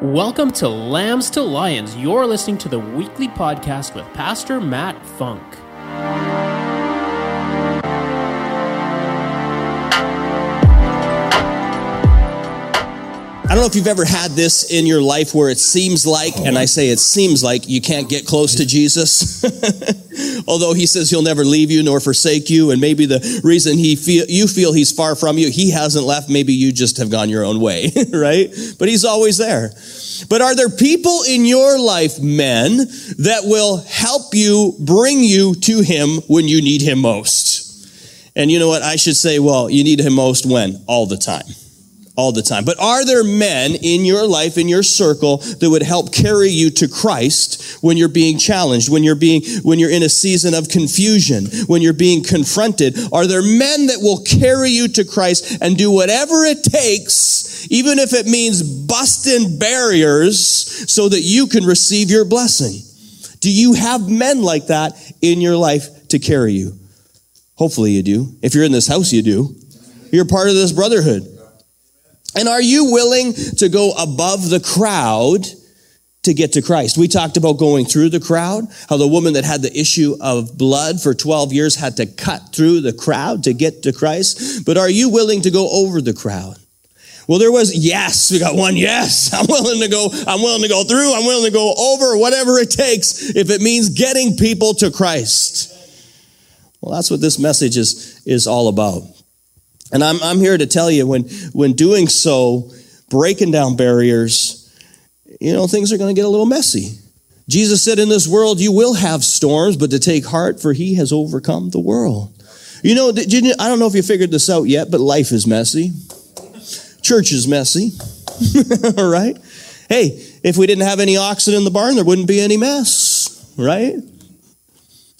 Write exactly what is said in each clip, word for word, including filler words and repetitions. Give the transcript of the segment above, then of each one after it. Welcome to Lambs to Lions. You're listening to the weekly podcast with Pastor Matt Funk. I don't know if you've ever had this in your life where it seems like, and I say it seems like, you can't get close to Jesus. Although he says he'll never leave you nor forsake you, and maybe the reason he feel you feel he's far from you, he hasn't left. Maybe you just have gone your own way, right? But he's always there. But are there people in your life, men, that will help you, bring you to him when you need him most? And you know what? I should say, well, you need him most when? All the time. All the time. But are there men in your life, in your circle, that would help carry you to Christ when you're being challenged, when you're being, when you're in a season of confusion, when you're being confronted? Are there men that will carry you to Christ and do whatever it takes, even if it means busting barriers, so that you can receive your blessing? Do you have men like that in your life to carry you? Hopefully you do. If you're in this house, you do. You're part of this brotherhood. And are you willing to go above the crowd to get to Christ? We talked about going through the crowd, how the woman that had the issue of blood for twelve years had to cut through the crowd to get to Christ. But are you willing to go over the crowd? Well, there was, yes, we got one, yes, I'm willing to go, I'm willing to go through, I'm willing to go over, whatever it takes, if it means getting people to Christ. Well, that's what this message is, is all about. And I'm I'm here to tell you, when when doing so, breaking down barriers, you know, things are going to get a little messy. Jesus said, in this world, you will have storms, but to take heart, for he has overcome the world. You know, did you, I don't know if you figured this out yet, but life is messy. Church is messy. All right. Hey, if we didn't have any oxen in the barn, there wouldn't be any mess, right?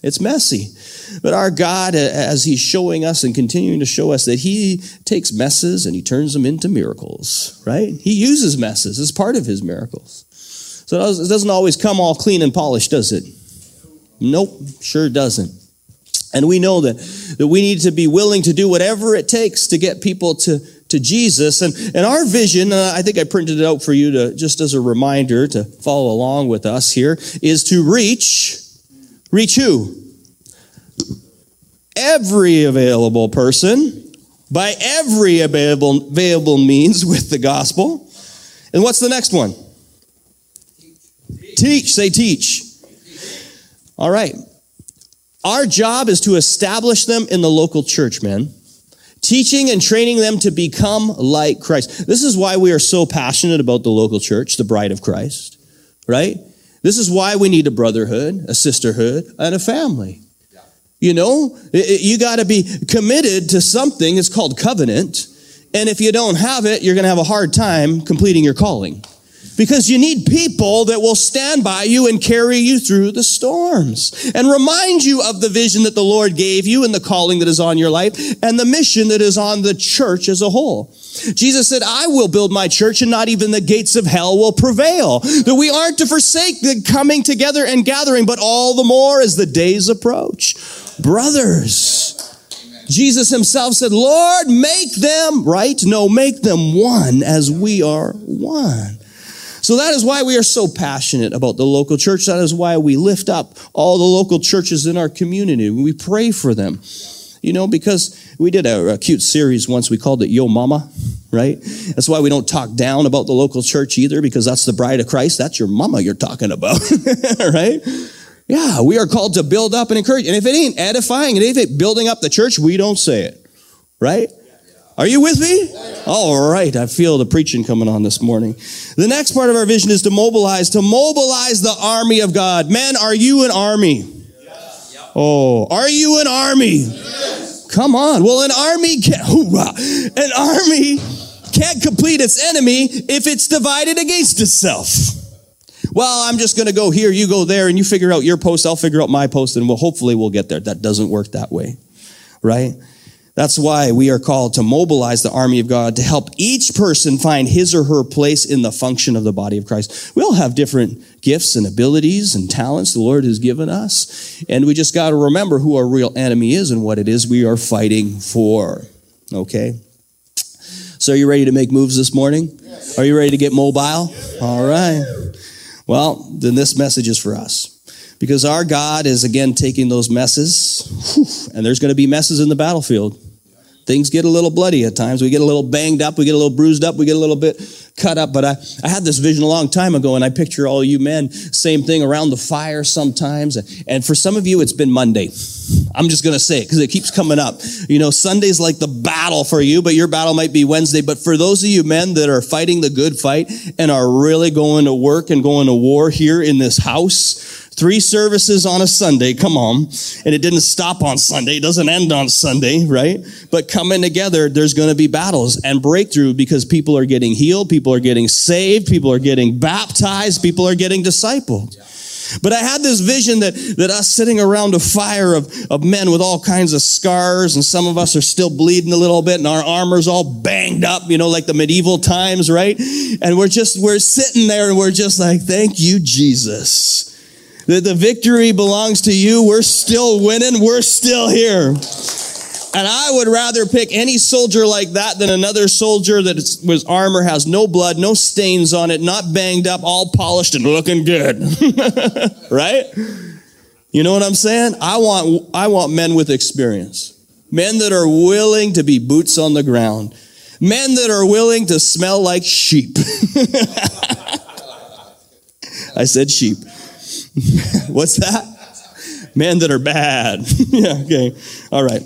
It's messy. But our God, as he's showing us and continuing to show us that he takes messes and he turns them into miracles, right? He uses messes as part of his miracles. So it doesn't always come all clean and polished, does it? Nope, sure doesn't. And we know that, that we need to be willing to do whatever it takes to get people to, to Jesus. And, and our vision, uh, I think I printed it out for you to just as a reminder to follow along with us here, is to reach, reach who? Every available person, by every available, available means with the gospel. And what's the next one? Teach. Teach. Say teach. All right. Our job is to establish them in the local church, man. Teaching and training them to become like Christ. This is why we are so passionate about the local church, the bride of Christ, right? This is why we need a brotherhood, a sisterhood, and a family. You know, you got to be committed to something. It's called covenant. And if you don't have it, you're going to have a hard time completing your calling, because you need people that will stand by you and carry you through the storms and remind you of the vision that the Lord gave you and the calling that is on your life and the mission that is on the church as a whole. Jesus said, I will build my church and not even the gates of hell will prevail. That we aren't to forsake the coming together and gathering, but all the more as the days approach. Brothers, Jesus himself said, Lord, make them, right? No, make them one as we are one. So that is why we are so passionate about the local church. That is why we lift up all the local churches in our community. We pray for them, you know, because we did a, a cute series once. We called it Yo Mama, right? That's why we don't talk down about the local church either, because that's the bride of Christ. That's your mama you're talking about, right? Yeah, we are called to build up and encourage. And if it ain't edifying and if it ain't building up the church, we don't say it, right? Are you with me? All right. I feel the preaching coming on this morning. The next part of our vision is to mobilize, to mobilize the army of God. Men, are you an army? Yes. Oh, are you an army? Yes. Come on. Well, an army can't, hoorah, an army can't complete its enemy if it's divided against itself. Well, I'm just going to go here. You go there and you figure out your post. I'll figure out my post and we'll hopefully we'll get there. That doesn't work that way, right? That's why we are called to mobilize the army of God to help each person find his or her place in the function of the body of Christ. We all have different gifts and abilities and talents the Lord has given us. And we just got to remember who our real enemy is and what it is we are fighting for. Okay? So are you ready to make moves this morning? Yes. Are you ready to get mobile? Yes. All right. Well, then this message is for us. Because our God is, again, taking those messes, whew, and there's going to be messes in the battlefield. Things get a little bloody at times. We get a little banged up. We get a little bruised up. We get a little bit cut up. But I, I had this vision a long time ago, and I picture all you men, same thing, around the fire sometimes. And for some of you, it's been Monday. I'm just going to say it because it keeps coming up. You know, Sunday's like the battle for you, but your battle might be Wednesday. But for those of you men that are fighting the good fight and are really going to work and going to war here in this house, three services on a Sunday, come on. And it didn't stop on Sunday. It doesn't end on Sunday, right? But coming together, there's going to be battles and breakthrough because people are getting healed. People are getting saved. People are getting baptized. People are getting discipled. But I had this vision that, that us sitting around a fire of, of men with all kinds of scars, and some of us are still bleeding a little bit, and our armor's all banged up, you know, like the medieval times, right? And we're just, we're sitting there and we're just like, thank you, Jesus. That the victory belongs to you. We're still winning. We're still here. And I would rather pick any soldier like that than another soldier that was armor, has no blood, no stains on it, not banged up, all polished and looking good. Right? You know what I'm saying? I want, I want men with experience. Men that are willing to be boots on the ground. Men that are willing to smell like sheep. I said sheep. What's that? Men that are bad. Yeah, okay. All right.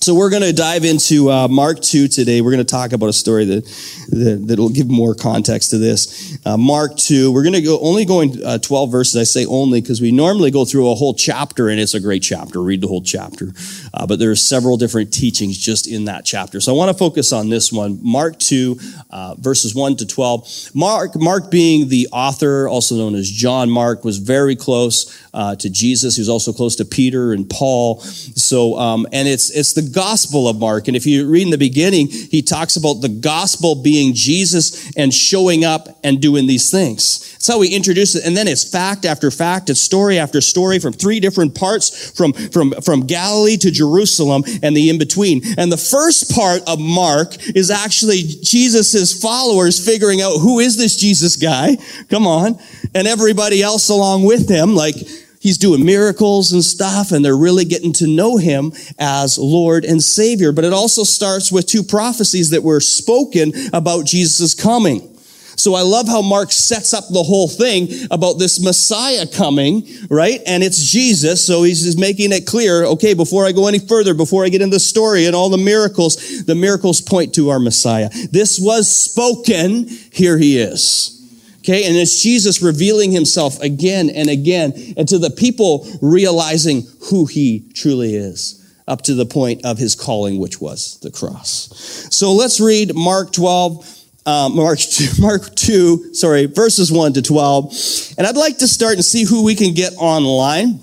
So we're going to dive into uh, Mark two today. We're going to talk about a story that, that, that will give more context to this. Uh, Mark two, we're going to go only going uh, twelve verses. I say only because we normally go through a whole chapter, and it's a great chapter. Read the whole chapter. Uh, but there are several different teachings just in that chapter. So I want to focus on this one, Mark two, uh, verses one to twelve. Mark, Mark being the author, also known as John Mark, was very close uh, to Jesus. He was also close to Peter and Paul. So, um, and it's, it's the Gospel of Mark. And if you read in the beginning, he talks about the gospel being Jesus and showing up and doing these things. That's how we introduce it. And then it's fact after fact, it's story after story from three different parts, from, from, from Galilee to Jerusalem and the in-between. And the first part of Mark is actually Jesus's followers figuring out, who is this Jesus guy? Come on. And everybody else along with him, like, he's doing miracles and stuff, and they're really getting to know him as Lord and Savior. But it also starts with two prophecies that were spoken about Jesus' coming. So I love how Mark sets up the whole thing about this Messiah coming, right? And it's Jesus, so he's just making it clear, okay, before I go any further, before I get into the story and all the miracles, the miracles point to our Messiah. This was spoken, here he is. Okay, and it's Jesus revealing himself again and again, and to the people realizing who he truly is, up to the point of his calling, which was the cross. So let's read Mark twelve, um, Mark two, Mark two, sorry, verses one to twelve. And I'd like to start and see who we can get online.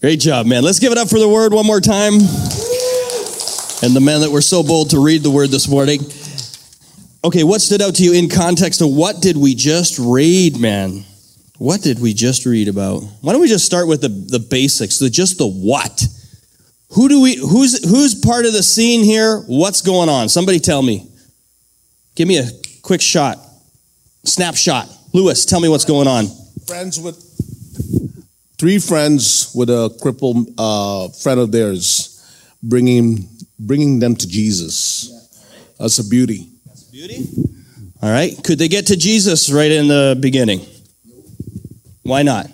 Great job, man. Let's give it up for the word one more time. And the men that were so bold to read the word this morning. Okay, what stood out to you in context of what did we just read, man? What did we just read about? Why don't we just start with the, the basics, the, just the what? Who do we? Who's who's part of the scene here? What's going on? Somebody tell me. Give me a quick shot, snapshot. Lewis, tell me what's going on. Friends with three friends with a crippled uh, friend of theirs, bringing bringing them to Jesus. That's a beauty. Beauty? All right. Could they get to Jesus right in the beginning? Why not?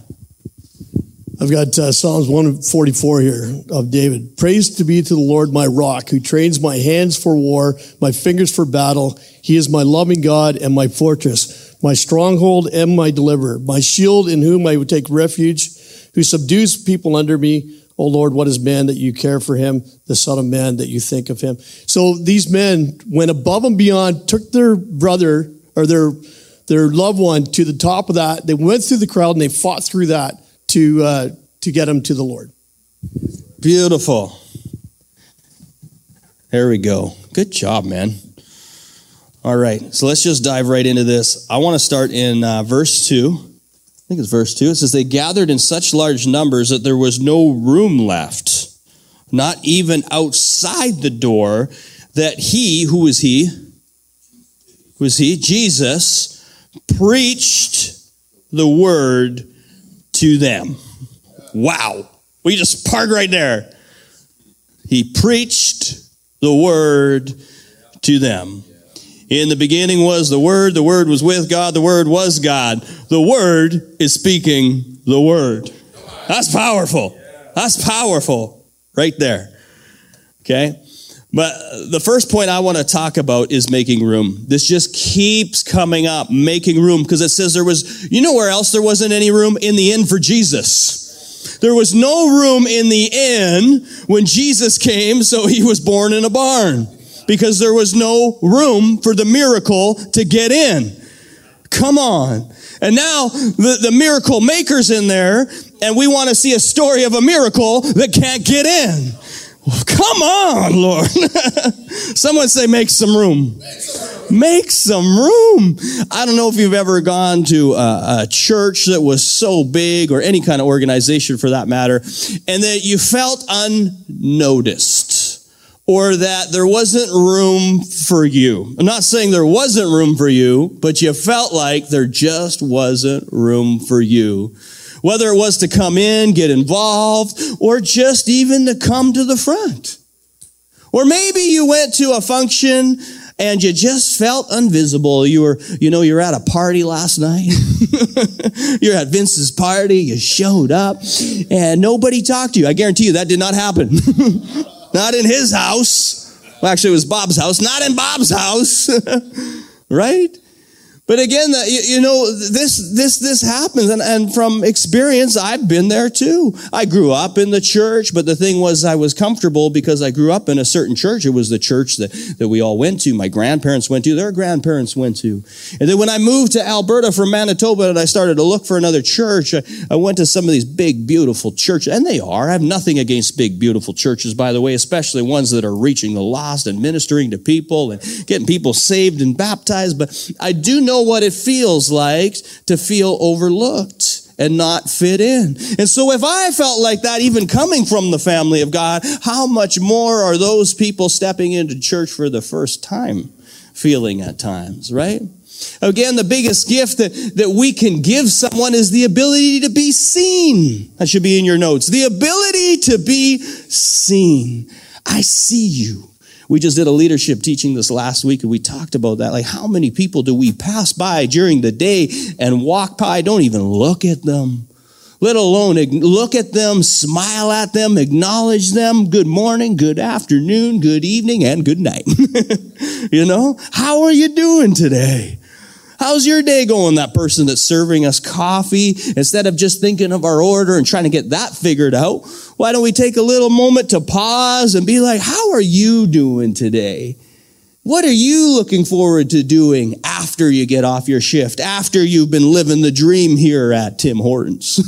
I've got uh, Psalms one forty-four here of David. Praise to be to the Lord, my rock, who trains my hands for war, my fingers for battle. He is my loving God and my fortress, my stronghold and my deliverer, my shield in whom I would take refuge, who subdues people under me. O Lord, what is man that you care for him, the son of man that you think of him? So these men went above and beyond, took their brother or their their loved one to the top of that. They went through the crowd and they fought through that to uh, to get him to the Lord. Beautiful. There we go. Good job, man. All right, so let's just dive right into this. I want to start in uh, verse two. I think it's verse two. It says, they gathered in such large numbers that there was no room left, not even outside the door, that he, who was he? was he, Jesus, preached the word to them. Wow. We just park right there. He preached the word to them. In the beginning was the word. The word was with God. The word was God. The word is speaking the word. That's powerful. That's powerful right there. Okay. But the first point I want to talk about is making room. This just keeps coming up, making room, because it says there was, you know where else there wasn't any room? In the inn for Jesus. There was no room in the inn when Jesus came, so he was born in a barn because there was no room for the miracle to get in. Come on. And now the, the miracle maker's in there, and we want to see a story of a miracle that can't get in. Come on, Lord. Someone say, make some room. Make some room. Make some room. I don't know if you've ever gone to a, a church that was so big, or any kind of organization for that matter, and that you felt unnoticed, or that there wasn't room for you. I'm not saying there wasn't room for you, but you felt like there just wasn't room for you. Whether it was to come in, get involved, or just even to come to the front. Or maybe you went to a function and you just felt invisible. You were, you know, you're at a party last night. You're at Vince's party. You showed up and nobody talked to you. I guarantee you that did not happen. Not in his house. Well, actually, it was Bob's house. Not in Bob's house. Right? But again, you know, this this this happens, and, and from experience, I've been there too. I grew up in the church, but the thing was I was comfortable because I grew up in a certain church. It was the church that, that we all went to, my grandparents went to, their grandparents went to. And then when I moved to Alberta from Manitoba and I started to look for another church, I, I went to some of these big, beautiful churches, and they are. I have nothing against big, beautiful churches, by the way, especially ones that are reaching the lost and ministering to people and getting people saved and baptized, but I do know what it feels like to feel overlooked and not fit in. And so if I felt like that, even coming from the family of God, how much more are those people stepping into church for the first time feeling at times, right? Again, the biggest gift that, that we can give someone is the ability to be seen. That should be in your notes. The ability to be seen. I see you. We just did a leadership teaching this last week, and we talked about that. Like, how many people do we pass by during the day and walk by, don't even look at them, let alone look at them, smile at them, acknowledge them, good morning, good afternoon, good evening, and good night. You know, how are you doing today? How's your day going? That person that's serving us coffee, instead of just thinking of our order and trying to get that figured out, why don't we take a little moment to pause and be like, how are you doing today? What are you looking forward to doing after you get off your shift, after you've been living the dream here at Tim Hortons?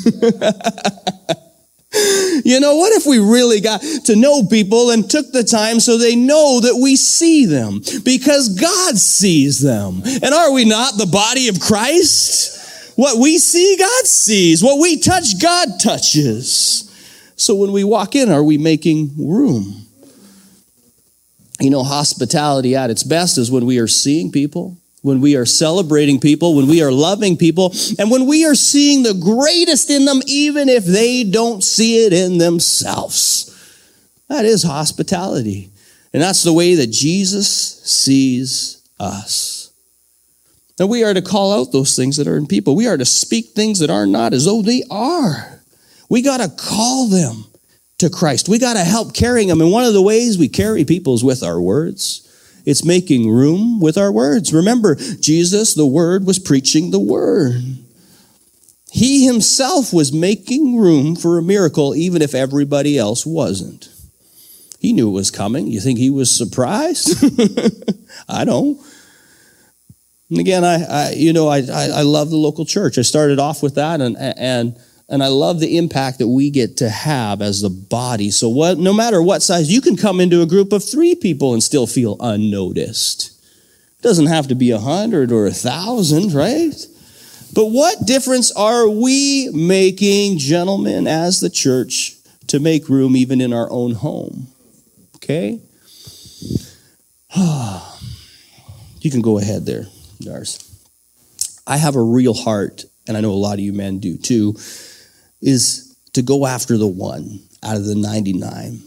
You know, what if we really got to know people and took the time so they know that we see them? Because God sees them. And are we not the body of Christ? What we see, God sees. What we touch, God touches. So when we walk in, are we making room? You know, hospitality at its best is when we are seeing people, when we are celebrating people, when we are loving people, and when we are seeing the greatest in them, even if they don't see it in themselves. That is hospitality. And that's the way that Jesus sees us. And we are to call out those things that are in people. We are to speak things that are not as though they are. We got to call them to Christ. We got to help carrying them. And one of the ways we carry people is with our words. It's making room with our words. Remember, Jesus, the Word, was preaching the Word. He himself was making room for a miracle, even if everybody else wasn't. He knew it was coming. You think he was surprised? I don't. And again, I, I you know, I, I I love the local church. I started off with that, and and. And I love the impact that we get to have as the body. So what, no matter what size, you can come into a group of three people and still feel unnoticed. It doesn't have to be a hundred or a thousand, right? But what difference are we making, gentlemen, as the church, to make room even in our own home? Okay? You can go ahead there. jars. I have a real heart, and I know a lot of you men do too, is to go after the one out of the ninety-nine.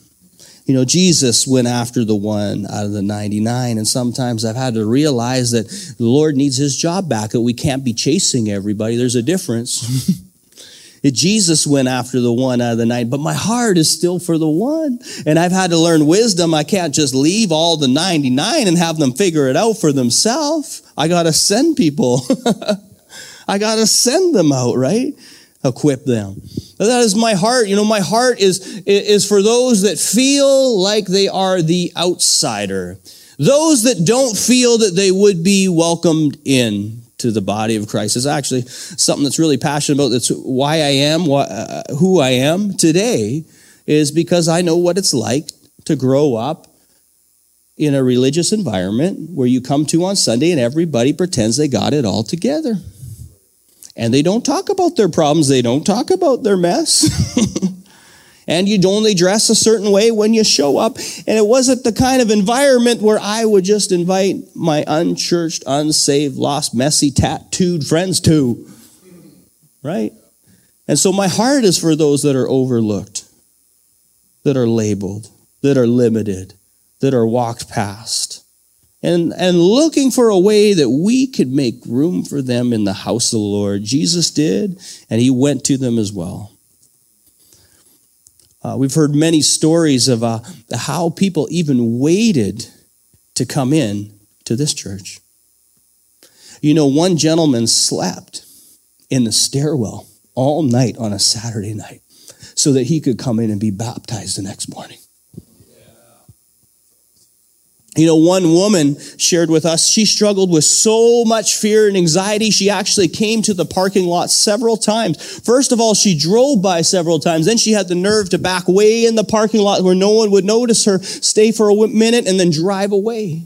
You know, Jesus went after the one out of the ninety-nine, and sometimes I've had to realize that the Lord needs his job back, that we can't be chasing everybody. There's a difference. Jesus went after the one out of the nine, but my heart is still for the one. And I've had to learn wisdom. I can't just leave all the ninety-nine and have them figure it out for themselves. I got to send people. I got to send them out, right? Equip them. That is my heart. You know, my heart is, is for those that feel like they are the outsider. Those that don't feel that they would be welcomed in to the body of Christ. It's actually something that's really passionate about. That's why I am why, uh, who I am today, is because I know what it's like to grow up in a religious environment where you come to on Sunday and everybody pretends they got it all together. And they don't talk about their problems. They don't talk about their mess. And you'd only dress a certain way when you show up. And it wasn't the kind of environment where I would just invite my unchurched, unsaved, lost, messy, tattooed friends to, right? And so my heart is for those that are overlooked, that are labeled, that are limited, that are walked past, and, and looking for a way that we could make room for them in the house of the Lord. Jesus did, and he went to them as well. Uh, we've heard many stories of uh, how people even waited to come in to this church. You know, one gentleman slept in the stairwell all night on a Saturday night so that he could come in and be baptized the next morning. You know, one woman shared with us, she struggled with so much fear and anxiety, she actually came to the parking lot several times. First of all, she drove by several times. Then she had the nerve to back way in the parking lot where no one would notice her, stay for a minute, and then drive away.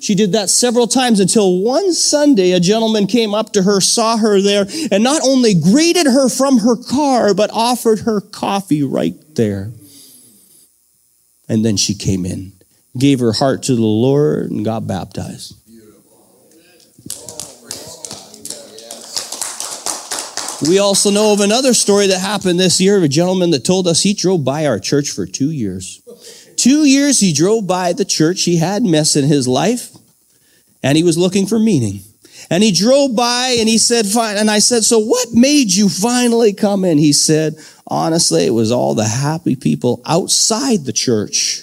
She did that several times until one Sunday, a gentleman came up to her, saw her there, and not only greeted her from her car, but offered her coffee right there. And then she came in, gave her heart to the Lord, and got baptized. We also know of another story that happened this year of a gentleman that told us he drove by our church for two years. Two years he drove by the church. He had mess in his life, and he was looking for meaning. And he drove by, and he said, fine. And I said, so what made you finally come in? He said, honestly, it was all the happy people outside the church.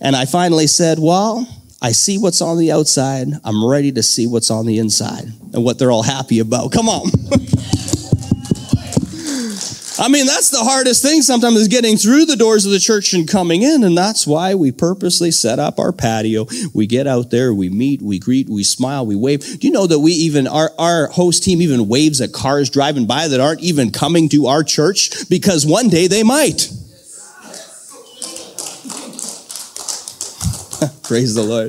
And I finally said, well, I see what's on the outside. I'm ready to see what's on the inside and what they're all happy about. Come on. I mean, that's the hardest thing sometimes, is getting through the doors of the church and coming in. And that's why we purposely set up our patio. We get out there, we meet, we greet, we smile, we wave. Do you know that we even, our, our host team even waves at cars driving by that aren't even coming to our church, because one day they might. Praise the Lord.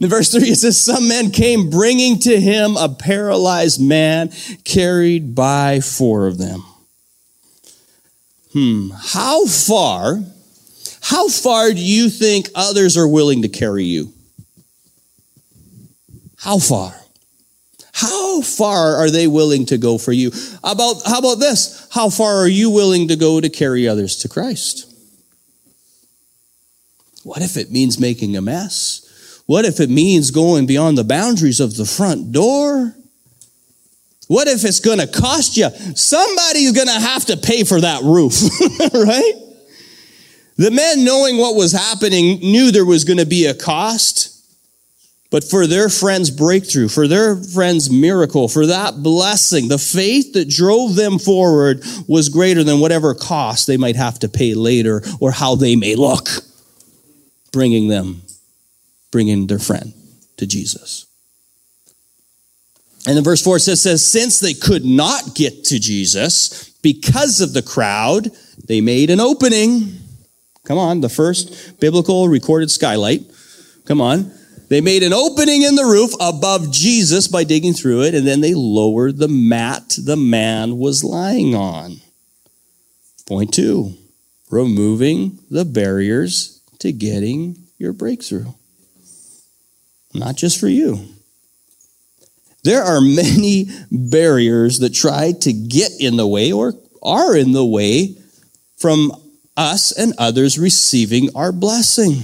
In verse three, it says, some men came bringing to him a paralyzed man carried by four of them. Hmm. How far, how far do you think others are willing to carry you? How far? How far are they willing to go for you? About, how about this? How far are you willing to go to carry others to Christ? What if it means making a mess? What if it means going beyond the boundaries of the front door? What if it's going to cost you? Somebody's going to have to pay for that roof, right? The men, knowing what was happening, knew there was going to be a cost. But for their friend's breakthrough, for their friend's miracle, for that blessing, the faith that drove them forward was greater than whatever cost they might have to pay later or how they may look, bringing them, bringing their friend to Jesus. And in verse four, it says, since they could not get to Jesus because of the crowd, they made an opening. Come on, the first biblical recorded skylight. Come on. They made an opening in the roof above Jesus by digging through it, and then they lowered the mat the man was lying on. Point two, removing the barriers to getting your breakthrough. Not just for you, There are many barriers that try to get in the way or are in the way from us and others receiving our blessing.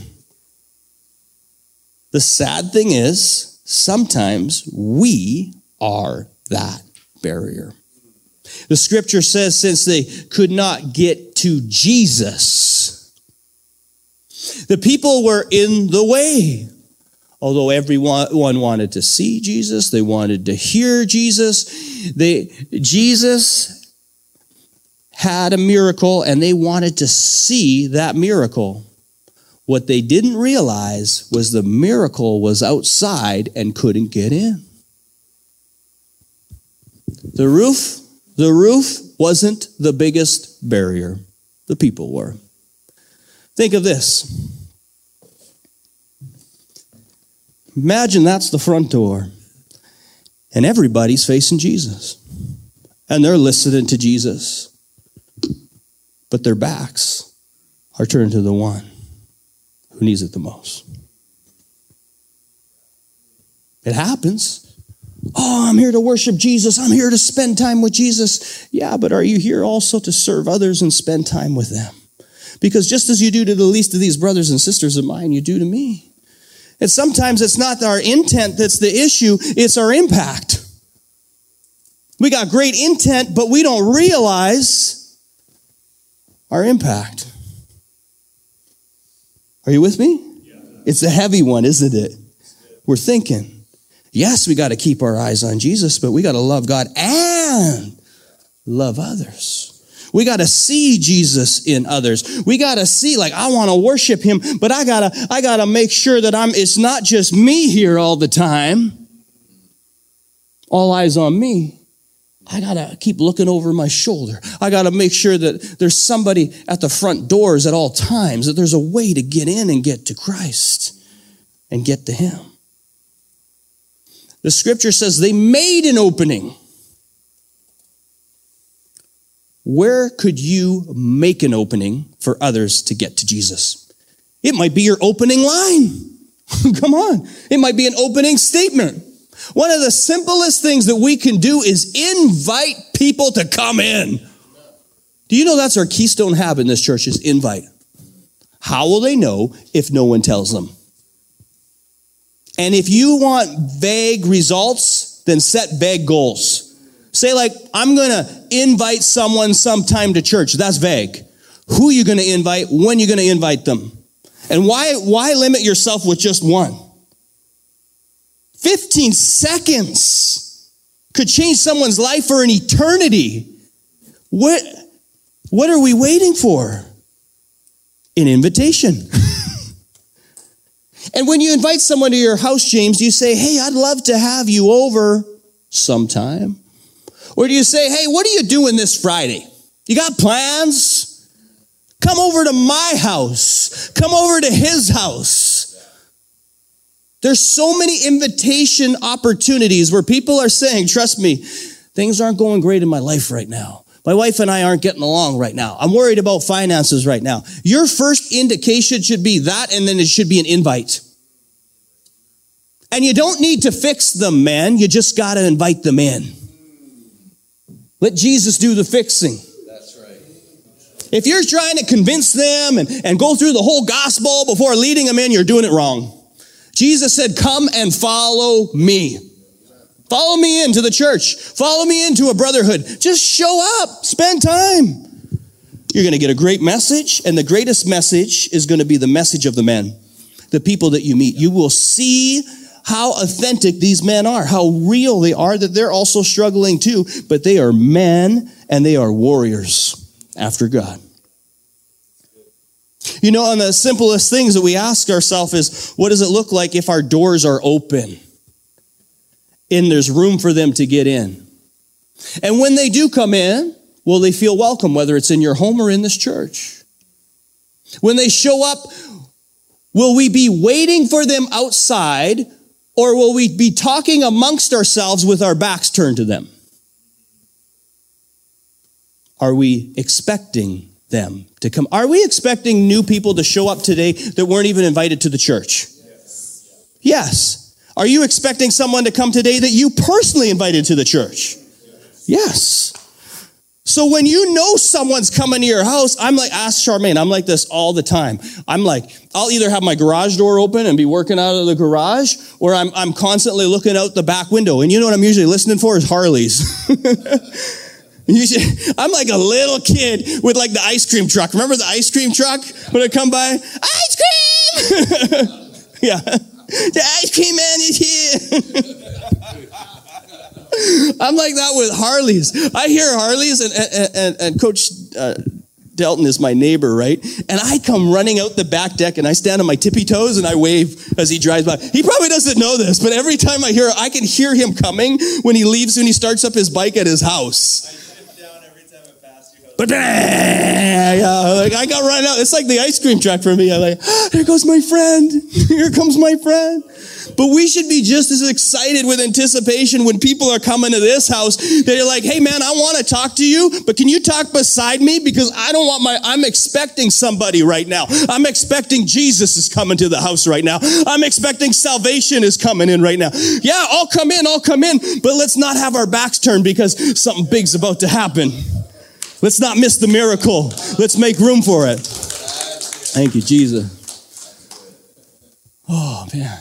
The sad thing is, sometimes we are that barrier. The scripture says, since they could not get to Jesus, the people were in the way. Although everyone wanted to see Jesus, they wanted to hear Jesus. They, Jesus had a miracle, and they wanted to see that miracle. What they didn't realize was the miracle was outside and couldn't get in. The roof, the roof wasn't the biggest barrier. The people were. Think of this. Imagine that's the front door, and everybody's facing Jesus, and they're listening to Jesus, but their backs are turned to the one who needs it the most. It happens. Oh, I'm here to worship Jesus. I'm here to spend time with Jesus. Yeah, but are you here also to serve others and spend time with them? Because just as you do to the least of these brothers and sisters of mine, you do to me. And sometimes it's not our intent that's the issue, it's our impact. We got great intent, but we don't realize our impact. Are you with me? Yeah. It's a heavy one, isn't it? We're thinking, yes, we got to keep our eyes on Jesus, but we got to love God and love others. We got to see Jesus in others. We got to see, like, I want to worship him, but I got to I got to make sure that I'm it's not just me here all the time. All eyes on me. I got to keep looking over my shoulder. I got to make sure that there's somebody at the front doors at all times, that there's a way to get in and get to Christ and get to him. The scripture says they made an opening. Where could you make an opening for others to get to Jesus? It might be your opening line. Come on. It might be an opening statement. One of the simplest things that we can do is invite people to come in. Do you know that's our keystone habit in this church is invite? How will they know if no one tells them? And if you want vague results, then set vague goals. Say like, I'm going to invite someone sometime to church. That's vague. Who are you going to invite? When are you going to invite them? And why, why limit yourself with just one? fifteen seconds could change someone's life for an eternity. What, what are we waiting for? An invitation. And when you invite someone to your house, James, you say, hey, I'd love to have you over sometime. Or do you say, hey, what are you doing this Friday? You got plans? Come over to my house. Come over to his house. There's so many invitation opportunities where people are saying, trust me, things aren't going great in my life right now. My wife and I aren't getting along right now. I'm worried about finances right now. Your first indication should be that, and then it should be an invite. And you don't need to fix them, man. You just got to invite them in. Let Jesus do the fixing. That's right. If you're trying to convince them and, and go through the whole gospel before leading them in, you're doing it wrong. Jesus said, come and follow me. Follow me into the church. Follow me into a brotherhood. Just show up. Spend time. You're going to get a great message, and the greatest message is going to be the message of the men, the people that you meet. You will see how authentic these men are, how real they are, that they're also struggling too, but they are men and they are warriors after God. You know, and the simplest things that we ask ourselves is, what does it look like if our doors are open and there's room for them to get in? And when they do come in, will they feel welcome, whether it's in your home or in this church? When they show up, will we be waiting for them outside? Or will we be talking amongst ourselves with our backs turned to them? Are we expecting them to come? Are we expecting new people to show up today that weren't even invited to the church? Yes. Yes. Are you expecting someone to come today that you personally invited to the church? Yes. So when you know someone's coming to your house, I'm like, ask Charmaine. I'm like this all the time. I'm like, I'll either have my garage door open and be working out of the garage, or I'm I'm constantly looking out the back window. And you know what I'm usually listening for is Harleys. should, I'm like a little kid with like the ice cream truck. Remember the ice cream truck when I come by? Ice cream! Yeah. The ice cream man is here. I'm like that with Harleys. I hear Harleys, and, and, and Coach uh, Delton is my neighbor, right? And I come running out the back deck, and I stand on my tippy toes, and I wave as he drives by. He probably doesn't know this, but every time I hear, I can hear him coming when he leaves and he starts up his bike at his house. I shift down every time I pass you. But yeah, like I got run out. It's like the ice cream truck for me. I'm like, ah, there goes my friend. Here comes my friend. But we should be just as excited with anticipation when people are coming to this house. They're like, hey, man, I want to talk to you, but can you talk beside me? Because I don't want my, I'm expecting somebody right now. I'm expecting Jesus is coming to the house right now. I'm expecting salvation is coming in right now. Yeah, I'll come in, I'll come in, but let's not have our backs turned because something big's about to happen. Let's not miss the miracle. Let's make room for it. Thank you, Jesus. Oh, man.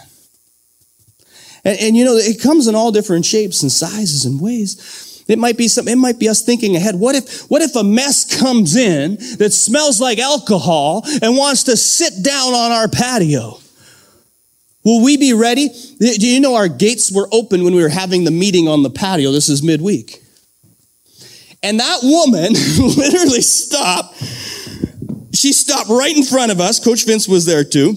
And, and, you know, it comes in all different shapes and sizes and ways. It might be something, it might be us thinking ahead. What if, what if a mess comes in that smells like alcohol and wants to sit down on our patio? Will we be ready? Do you know our gates were open when we were having the meeting on the patio? This is midweek. And that woman literally stopped. She stopped right in front of us. Coach Vince was there too.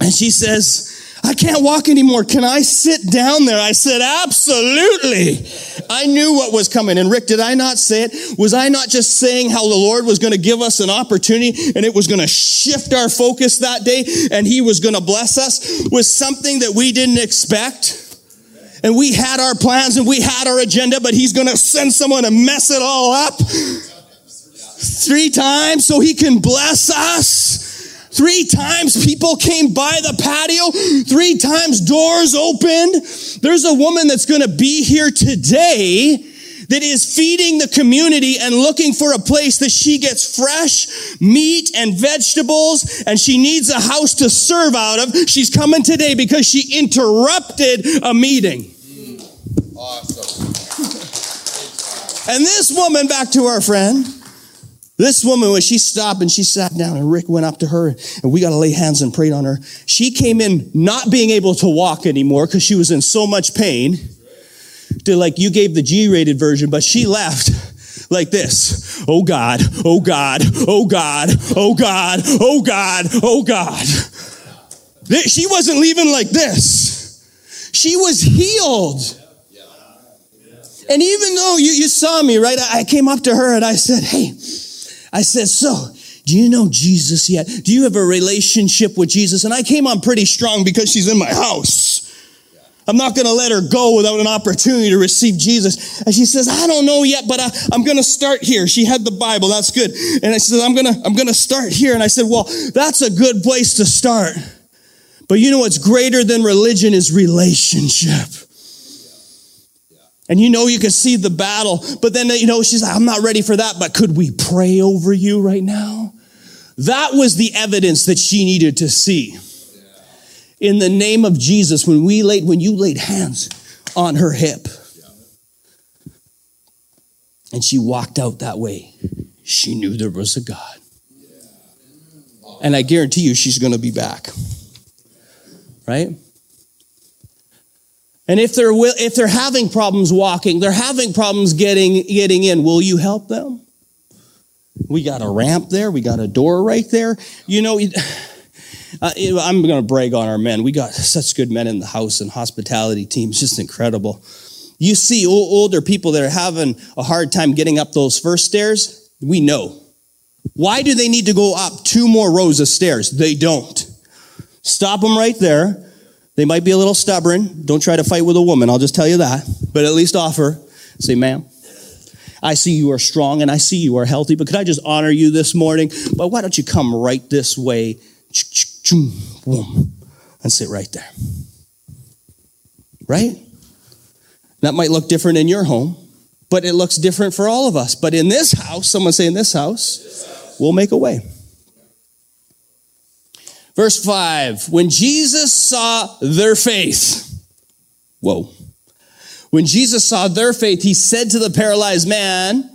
And she says, I can't walk anymore. Can I sit down there? I said, absolutely. I knew what was coming. And Rick, did I not say it? Was I not just saying how the Lord was going to give us an opportunity and it was going to shift our focus that day and he was going to bless us with something that we didn't expect? And we had our plans and we had our agenda, but he's going to send someone to mess it all up three times so he can bless us. Three times people came by the patio. Three times doors opened. There's a woman that's going to be here today that is feeding the community and looking for a place that she gets fresh meat and vegetables, and she needs a house to serve out of. She's coming today because she interrupted a meeting. Awesome. And this woman, back to our friend, This woman, when she stopped and she sat down and Rick went up to her and we got to lay hands and prayed on her. She came in not being able to walk anymore because she was in so much pain. To like, you gave the G-rated version, but she left like this. Oh God, oh God, oh God, oh God, oh God, oh God. She wasn't leaving like this. She was healed. And even though you, you saw me, right, I came up to her and I said, hey, I said, so, do you know Jesus yet? Do you have a relationship with Jesus? And I came on pretty strong because she's in my house. I'm not going to let her go without an opportunity to receive Jesus. And she says, I don't know yet, but I, I'm going to start here. She had the Bible. That's good. And I said, I'm going to I'm going to start here. And I said, well, that's a good place to start. But you know what's greater than religion is relationship. And you know you can see the battle, but then, you know, she's like, I'm not ready for that, but could we pray over you right now? That was the evidence that she needed to see. In the name of Jesus, when we laid, when you laid hands on her hip, and she walked out that way, she knew there was a God. And I guarantee you she's going to be back, right? And if they're if they're having problems walking, they're having problems getting getting in, will you help them? We got a ramp there. We got a door right there. You know, uh, I'm going to brag on our men. We got such good men in the house and hospitality teams, just incredible. You see older people that are having a hard time getting up those first stairs. We know. Why do they need to go up two more rows of stairs? They don't. Stop them right there. They might be a little stubborn. Don't try to fight with a woman. I'll just tell you that. But at least offer. Say, ma'am, I see you are strong and I see you are healthy, but could I just honor you this morning? But why don't you come right this way and sit right there? right? That might look different in your home, but it looks different for all of us. But in this house, someone say in this house, this house, we'll make a way. Verse five, when Jesus saw their faith, whoa. When Jesus saw their faith, he said to the paralyzed man,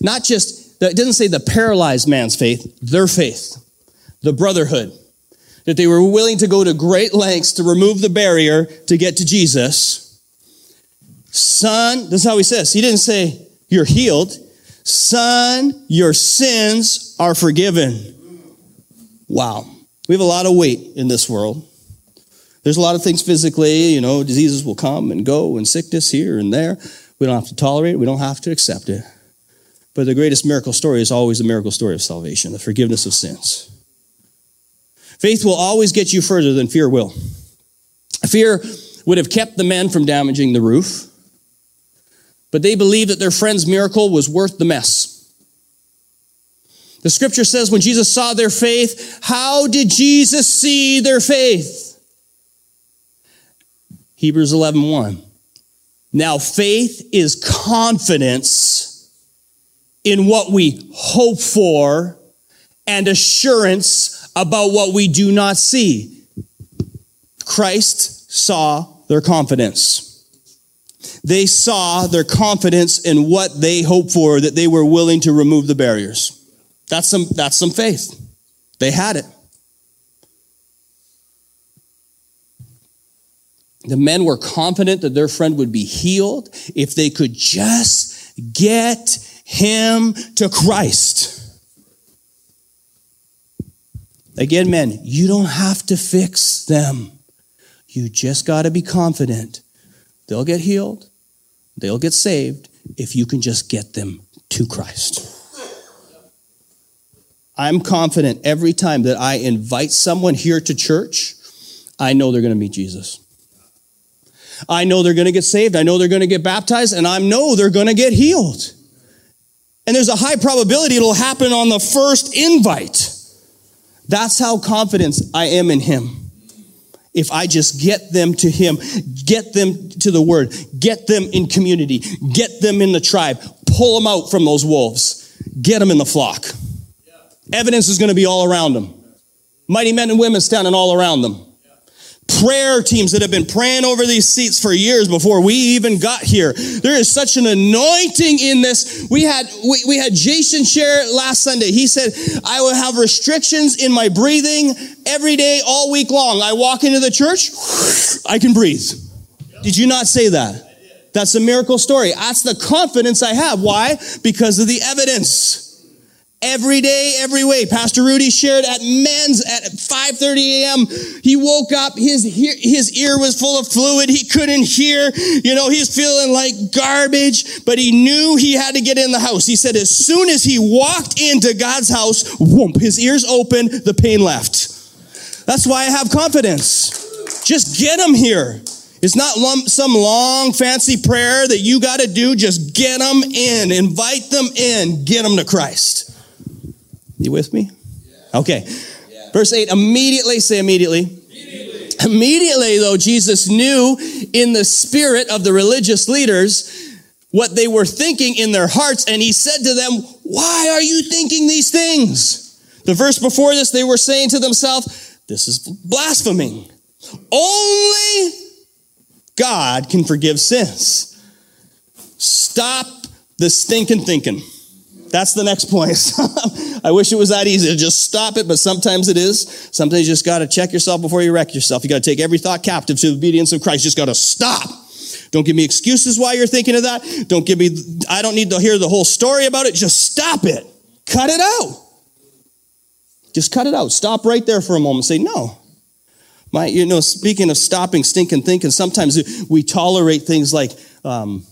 not just, it doesn't say the paralyzed man's faith, their faith, the brotherhood, that they were willing to go to great lengths to remove the barrier to get to Jesus. Son, this is how he says. He didn't say, you're healed. Son, your sins are forgiven. Wow. We have a lot of weight in this world. There's a lot of things physically, you know, diseases will come and go and sickness here and there. We don't have to tolerate it. We don't have to accept it. But the greatest miracle story is always the miracle story of salvation, the forgiveness of sins. Faith will always get you further than fear will. Fear would have kept the men from damaging the roof, but they believed that their friend's miracle was worth the mess. The scripture says when Jesus saw their faith, how did Jesus see their faith? Hebrews eleven one. Now faith is confidence in what we hope for and assurance about what we do not see. Christ saw their confidence. They saw their confidence in what they hoped for, that they were willing to remove the barriers. That's some, that's some faith. They had it. The men were confident that their friend would be healed if they could just get him to Christ. Again, men, you don't have to fix them. You just got to be confident. They'll get healed. They'll get saved if you can just get them to Christ. I'm confident every time that I invite someone here to church, I know they're going to meet Jesus. I know they're going to get saved. I know they're going to get baptized, and I know they're going to get healed. And there's a high probability it'll happen on the first invite. That's how confident I am in him. If I just get them to him, get them to the word, get them in community, get them in the tribe, pull them out from those wolves, get them in the flock. Yeah. Evidence is going to be all around them. Mighty men and women standing all around them. Yeah. Prayer teams that have been praying over these seats for years before we even got here. There is such an anointing in this. We had we, we had Jason share it last Sunday. He said, I will have restrictions in my breathing. Every day, all week long, I walk into the church, I can breathe. Did you not say that? That's a miracle story. That's the confidence I have. Why? Because of the evidence. Every day, every way. Pastor Rudy shared at men's at five thirty a.m. He woke up, his, his ear was full of fluid. He couldn't hear. You know, he's feeling like garbage, but he knew he had to get in the house. He said as soon as he walked into God's house, whoomp, his ears opened, the pain left. That's why I have confidence. Just get them here. It's not lump, some long, fancy prayer that you got to do. Just get them in. Invite them in. Get them to Christ. You with me? Yeah. Okay. Yeah. Verse eight, immediately, say immediately. Immediately. Immediately, though, Jesus knew in the spirit of the religious leaders what they were thinking in their hearts. And he said to them, why are you thinking these things? The verse before this, they were saying to themselves, this is blaspheming. Only God can forgive sins. Stop the stinking thinking. That's the next point. I wish it was that easy to just stop it, but sometimes it is. Sometimes you just got to check yourself before you wreck yourself. You got to take every thought captive to the obedience of Christ. You just got to stop. Don't give me excuses why you're thinking of that. Don't give me, I don't need to hear the whole story about it. Just stop it. Cut it out. Just cut it out. Stop right there for a moment. Say, no. My, you know, speaking of stopping, stinking, thinking, sometimes we tolerate things like, um,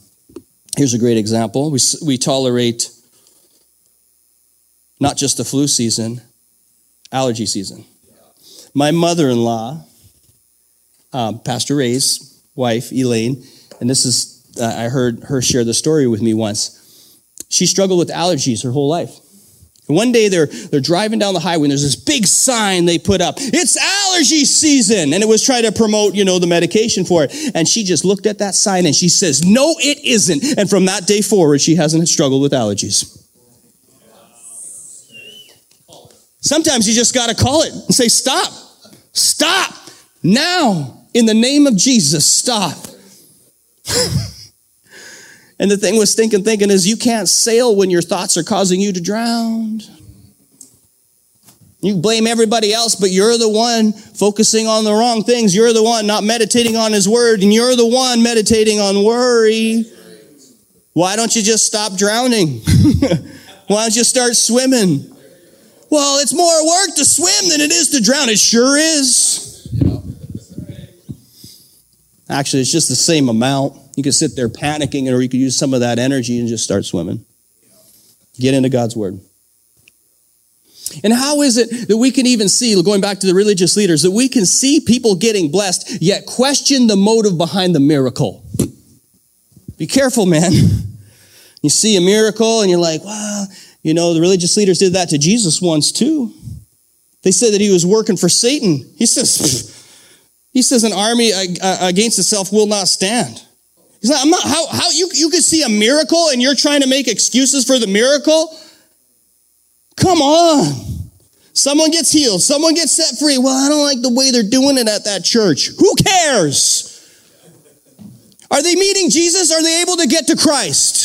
here's a great example. We, we tolerate not just the flu season, allergy season. My mother-in-law, um, Pastor Ray's wife, Elaine, and this is, uh, I heard her share the story with me once. She struggled with allergies her whole life. And one day they're they're driving down the highway and there's this big sign they put up. It's allergy season. And it was trying to promote, you know, the medication for it. And she just looked at that sign and she says, no, it isn't. And from that day forward, she hasn't struggled with allergies. Sometimes you just got to call it and say, stop, stop now in the name of Jesus, stop. And the thing with thinking, thinking is you can't sail when your thoughts are causing you to drown. You blame everybody else, but you're the one focusing on the wrong things. You're the one not meditating on his word, and you're the one meditating on worry. Why don't you just stop drowning? Why don't you start swimming? Well, it's more work to swim than it is to drown. It sure is. Actually, it's just the same amount. You could sit there panicking, or you could use some of that energy and just start swimming. Get into God's word. And how is it that we can even see, going back to the religious leaders, that we can see people getting blessed, yet question the motive behind the miracle? Be careful, man. You see a miracle and you're like, wow, you know, the religious leaders did that to Jesus once too. They said that he was working for Satan. He says, he says an army against itself will not stand. He's like, I'm not, how, how, you, you could see a miracle and you're trying to make excuses for the miracle? Come on. Someone gets healed. Someone gets set free. Well, I don't like the way they're doing it at that church. Who cares? Are they meeting Jesus? Are they able to get to Christ?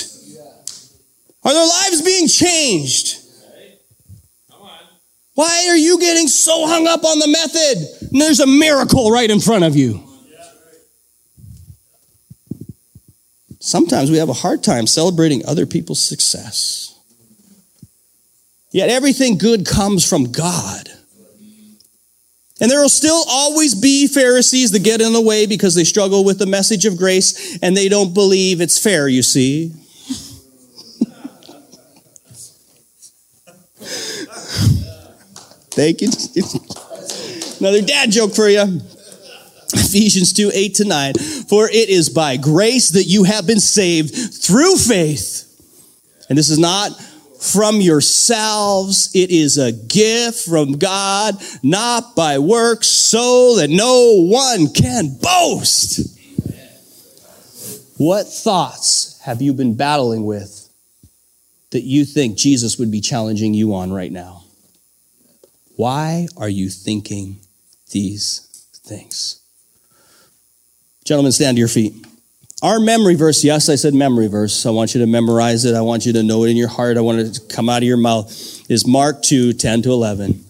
Are their lives being changed? Why are you getting so hung up on the method? And there's a miracle right in front of you. Sometimes we have a hard time celebrating other people's success. Yet everything good comes from God. And there will still always be Pharisees that get in the way because they struggle with the message of grace and they don't believe it's fair, you see. Thank you. Another dad joke for you. Ephesians two, eight to nine. For it is by grace that you have been saved through faith. And this is not from yourselves. It is a gift from God, not by works, so that no one can boast. What thoughts have you been battling with that you think Jesus would be challenging you on right now? Why are you thinking these things? Gentlemen, stand to your feet. Our memory verse, yes, I said memory verse. I want you to memorize it. I want you to know it in your heart. I want it to come out of your mouth. Is Mark two, ten to eleven.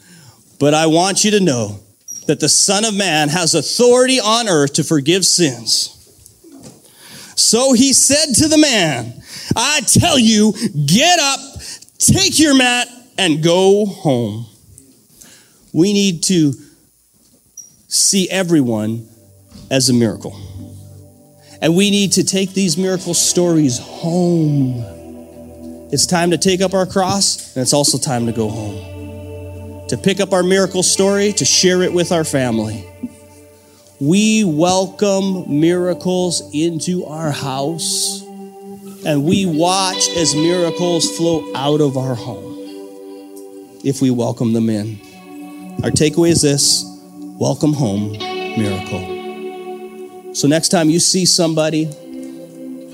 But I want you to know that the Son of Man has authority on earth to forgive sins. So he said to the man, I tell you, get up, take your mat, and go home. We need to see everyone as a miracle. And we need to take these miracle stories home. It's time to take up our cross, and it's also time to go home. To pick up our miracle story, to share it with our family. We welcome miracles into our house, and we watch as miracles flow out of our home if we welcome them in. Our takeaway is this: welcome home, miracle. So next time you see somebody,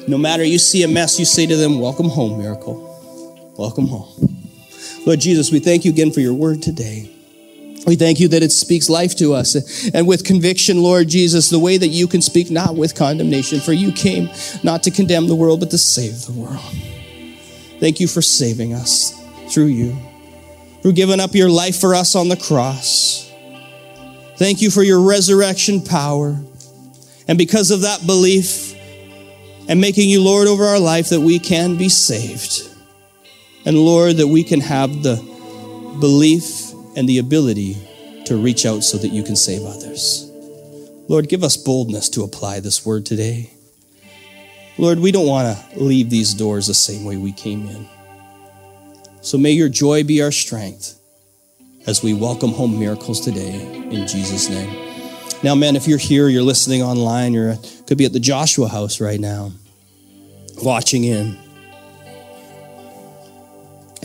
no matter you see a mess, you say to them, welcome home, miracle. Welcome home. Lord Jesus, we thank you again for your word today. We thank you that it speaks life to us. And with conviction, Lord Jesus, the way that you can speak, not with condemnation, for you came not to condemn the world, but to save the world. Thank you for saving us through you, through giving up your life for us on the cross. Thank you for your resurrection power. And because of that belief and making you Lord over our life, that we can be saved. And Lord, that we can have the belief and the ability to reach out so that you can save others. Lord, give us boldness to apply this word today. Lord, we don't want to leave these doors the same way we came in. So may your joy be our strength as we welcome home miracles today in Jesus' name. Now, man, if you're here, you're listening online, you could be at the Joshua House right now, watching in.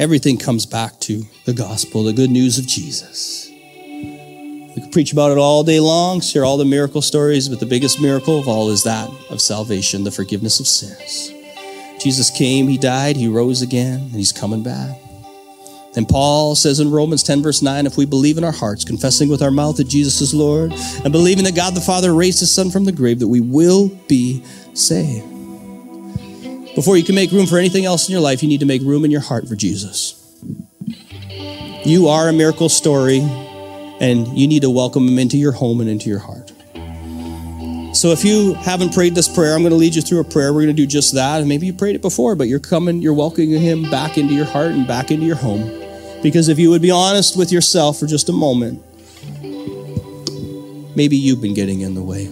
everything comes back to the gospel, the good news of Jesus. We could preach about it all day long, share all the miracle stories, but the biggest miracle of all is that of salvation, the forgiveness of sins. Jesus came, he died, he rose again, and he's coming back. And Paul says in Romans ten verse nine, if we believe in our hearts, confessing with our mouth that Jesus is Lord, and believing that God the Father raised his son from the grave, that we will be saved. Before you can make room for anything else in your life, you need to make room in your heart for Jesus. You are a miracle story, and you need to welcome him into your home and into your heart. So if you haven't prayed this prayer, I'm going to lead you through a prayer. We're going to do just that. And maybe you prayed it before, but you're coming, you're welcoming him back into your heart and back into your home. Because if you would be honest with yourself for just a moment, maybe you've been getting in the way.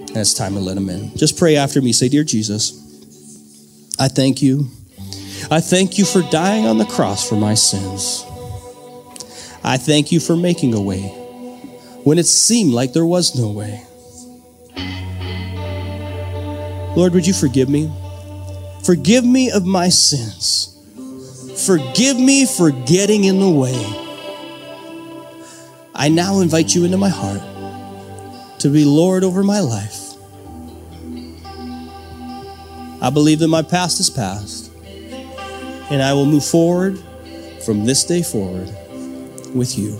And it's time to let him in. Just pray after me. Say, dear Jesus, I thank you. I thank you for dying on the cross for my sins. I thank you for making a way when it seemed like there was no way. Lord, would you forgive me? Forgive me of my sins. Forgive me for getting in the way. I now invite you into my heart to be Lord over my life. I believe that my past is past, and I will move forward from this day forward with you,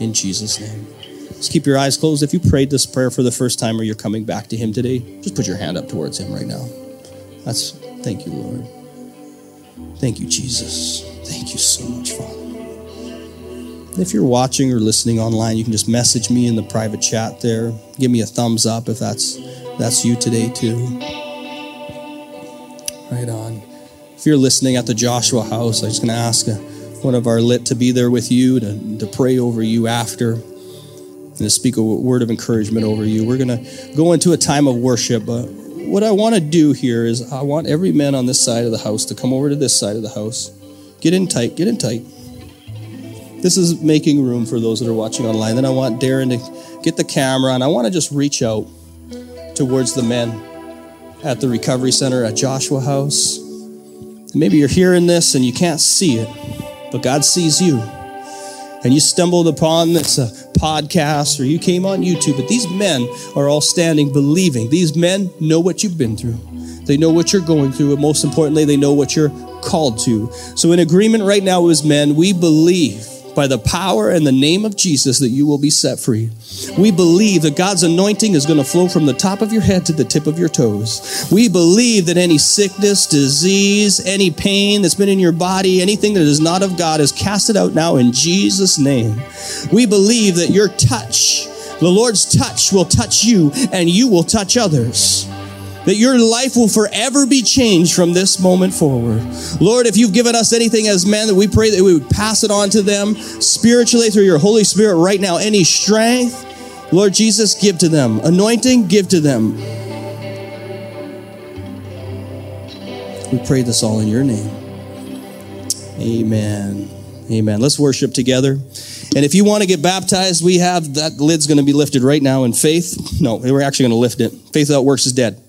in Jesus' name. Just keep your eyes closed. If you prayed this prayer for the first time or you're coming back to him today, just put your hand up towards him right now. That's, thank you, Lord. Thank you, Jesus. Thank you so much, Father. If you're watching or listening online, you can just message me in the private chat there. Give me a thumbs up if that's that's you today too. Right on. If you're listening at the Joshua House, I'm just going to ask a one of our lit to be there with you, to, to pray over you after, and to speak a word of encouragement over you. We're going to go into a time of worship, but what I want to do here is I want every man on this side of the house to come over to this side of the house. Get in tight, get in tight. This is making room for those that are watching online. Then I want Darren to get the camera, and I want to just reach out towards the men at the recovery center at Joshua House. And maybe you're hearing this and you can't see it, but God sees you, and you stumbled upon this uh, podcast, or you came on YouTube, but these men are all standing, believing. These men know what you've been through. They know what you're going through, and most importantly, they know what you're called to. So in agreement right now as men, we believe by the power and the name of Jesus that you will be set free. We believe that God's anointing is going to flow from the top of your head to the tip of your toes. We believe that any sickness, disease, any pain that's been in your body, anything that is not of God is casted out now in Jesus' name. We believe that your touch, the Lord's touch, will touch you and you will touch others. That your life will forever be changed from this moment forward. Lord, if you've given us anything as men, that we pray that we would pass it on to them spiritually through your Holy Spirit right now. Any strength, Lord Jesus, give to them. Anointing, give to them. We pray this all in your name. Amen. Amen. Let's worship together. And if you want to get baptized, we have that lid's going to be lifted right now in faith. No, we're actually going to lift it. Faith without works is dead.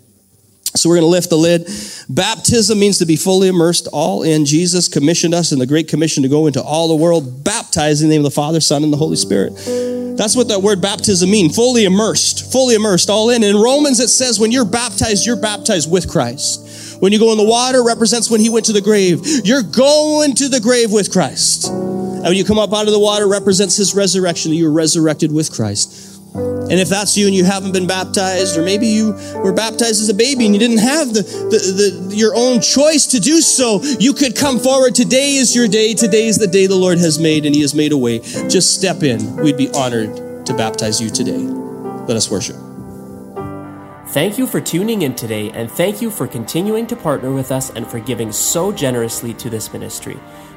So we're going to lift the lid. Baptism means to be fully immersed all in Jesus, commissioned us in the Great Commission to go into all the world, baptized in the name of the Father, Son, and the Holy Spirit. That's what that word baptism means, fully immersed, fully immersed all in. In Romans, it says when you're baptized, you're baptized with Christ. When you go in the water, represents when he went to the grave. You're going to the grave with Christ. And when you come up out of the water, represents his resurrection, that you were resurrected with Christ. And if that's you and you haven't been baptized, or maybe you were baptized as a baby and you didn't have the, the, the your own choice to do so, you could come forward. Today is your day. Today is the day the Lord has made, and he has made a way. Just step in. We'd be honored to baptize you today. Let us worship. Thank you for tuning in today, and thank you for continuing to partner with us and for giving so generously to this ministry.